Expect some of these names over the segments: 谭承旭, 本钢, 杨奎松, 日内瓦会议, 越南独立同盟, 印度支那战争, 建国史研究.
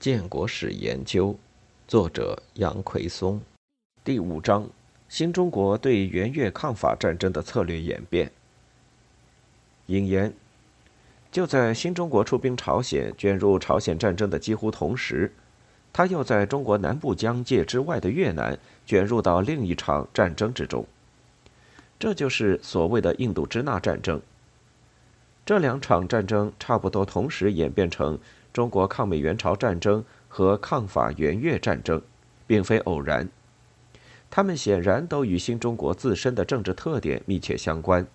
建国史研究》，作者杨奎松。第5章：新中国对援越抗法战争的策略演变。引言：就在新中国出兵朝鲜、卷入朝鲜战争的几乎同时，他又在中国南部疆界之外的越南卷入到另一场战争之中，这就是所谓的印度支那战争。这两场战争差不多同时演变成中国抗美援朝战争和抗法援越战争，并非偶然，他们显然都与新中国自身的政治特点密切相关。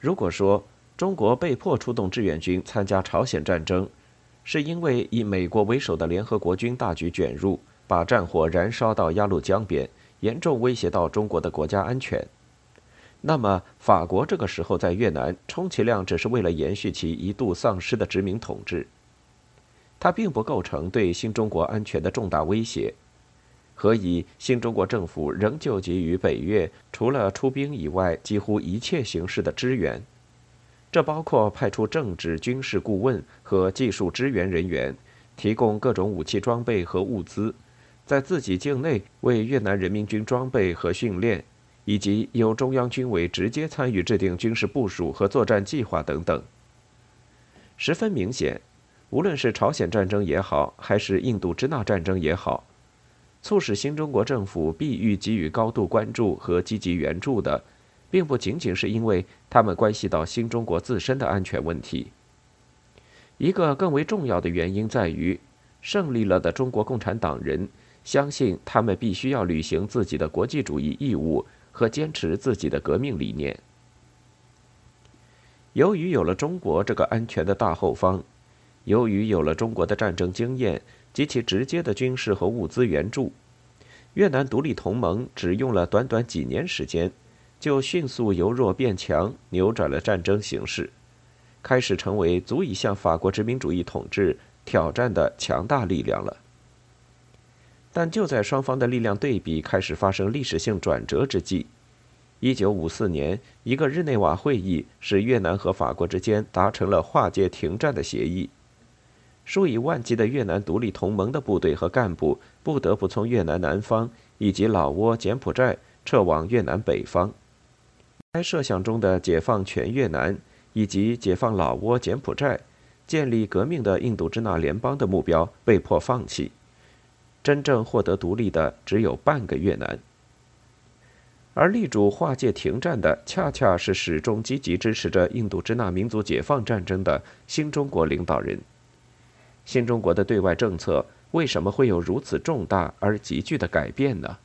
如果说中国被迫出动志愿军参加朝鲜战争，是因为以美国为首的联合国军大局卷入，把战火燃烧到鸭绿江边，严重威胁到中国的国家安全，那么法国这个时候在越南，充其量只是为了延续其一度丧失的殖民统治，它并不构成对新中国安全的重大威胁。何以新中国政府仍旧给予北越除了出兵以外几乎一切形式的支援，这包括派出政治、军事顾问和技术支援人员，提供各种武器装备和物资，在自己境内为越南人民军装备和训练，以及由中央军委直接参与制定军事部署和作战计划等等。十分明显，无论是朝鲜战争也好，还是印度支那战争也好，促使新中国政府必欲给予高度关注和积极援助的，并不仅仅是因为它们关系到新中国自身的安全问题。一个更为重要的原因在于，胜利了的中国共产党人相信他们必须要履行自己的国际主义义务和坚持自己的革命理念。由于有了中国这个安全的大后方，由于有了中国的战争经验及其直接的军事和物资援助，越南独立同盟只用了短短几年时间，就迅速由弱变强，扭转了战争形势，开始成为足以向法国殖民主义统治挑战的强大力量了。但就在双方的力量对比开始发生历史性转折之际，1954年一个日内瓦会议使越南和法国之间达成了划界停战的协议，数以万计的越南独立同盟的部队和干部不得不从越南南方以及老挝、柬埔寨撤往越南北方。该设想中的解放全越南以及解放老挝、柬埔寨，建立革命的印度支那联邦的目标被迫放弃，真正获得独立的只有半个越南。而力主划界停战的，恰恰是始终积极支持着印度支那民族解放战争的新中国领导人。新中国的对外政策为什么会有如此重大而急剧的改变呢？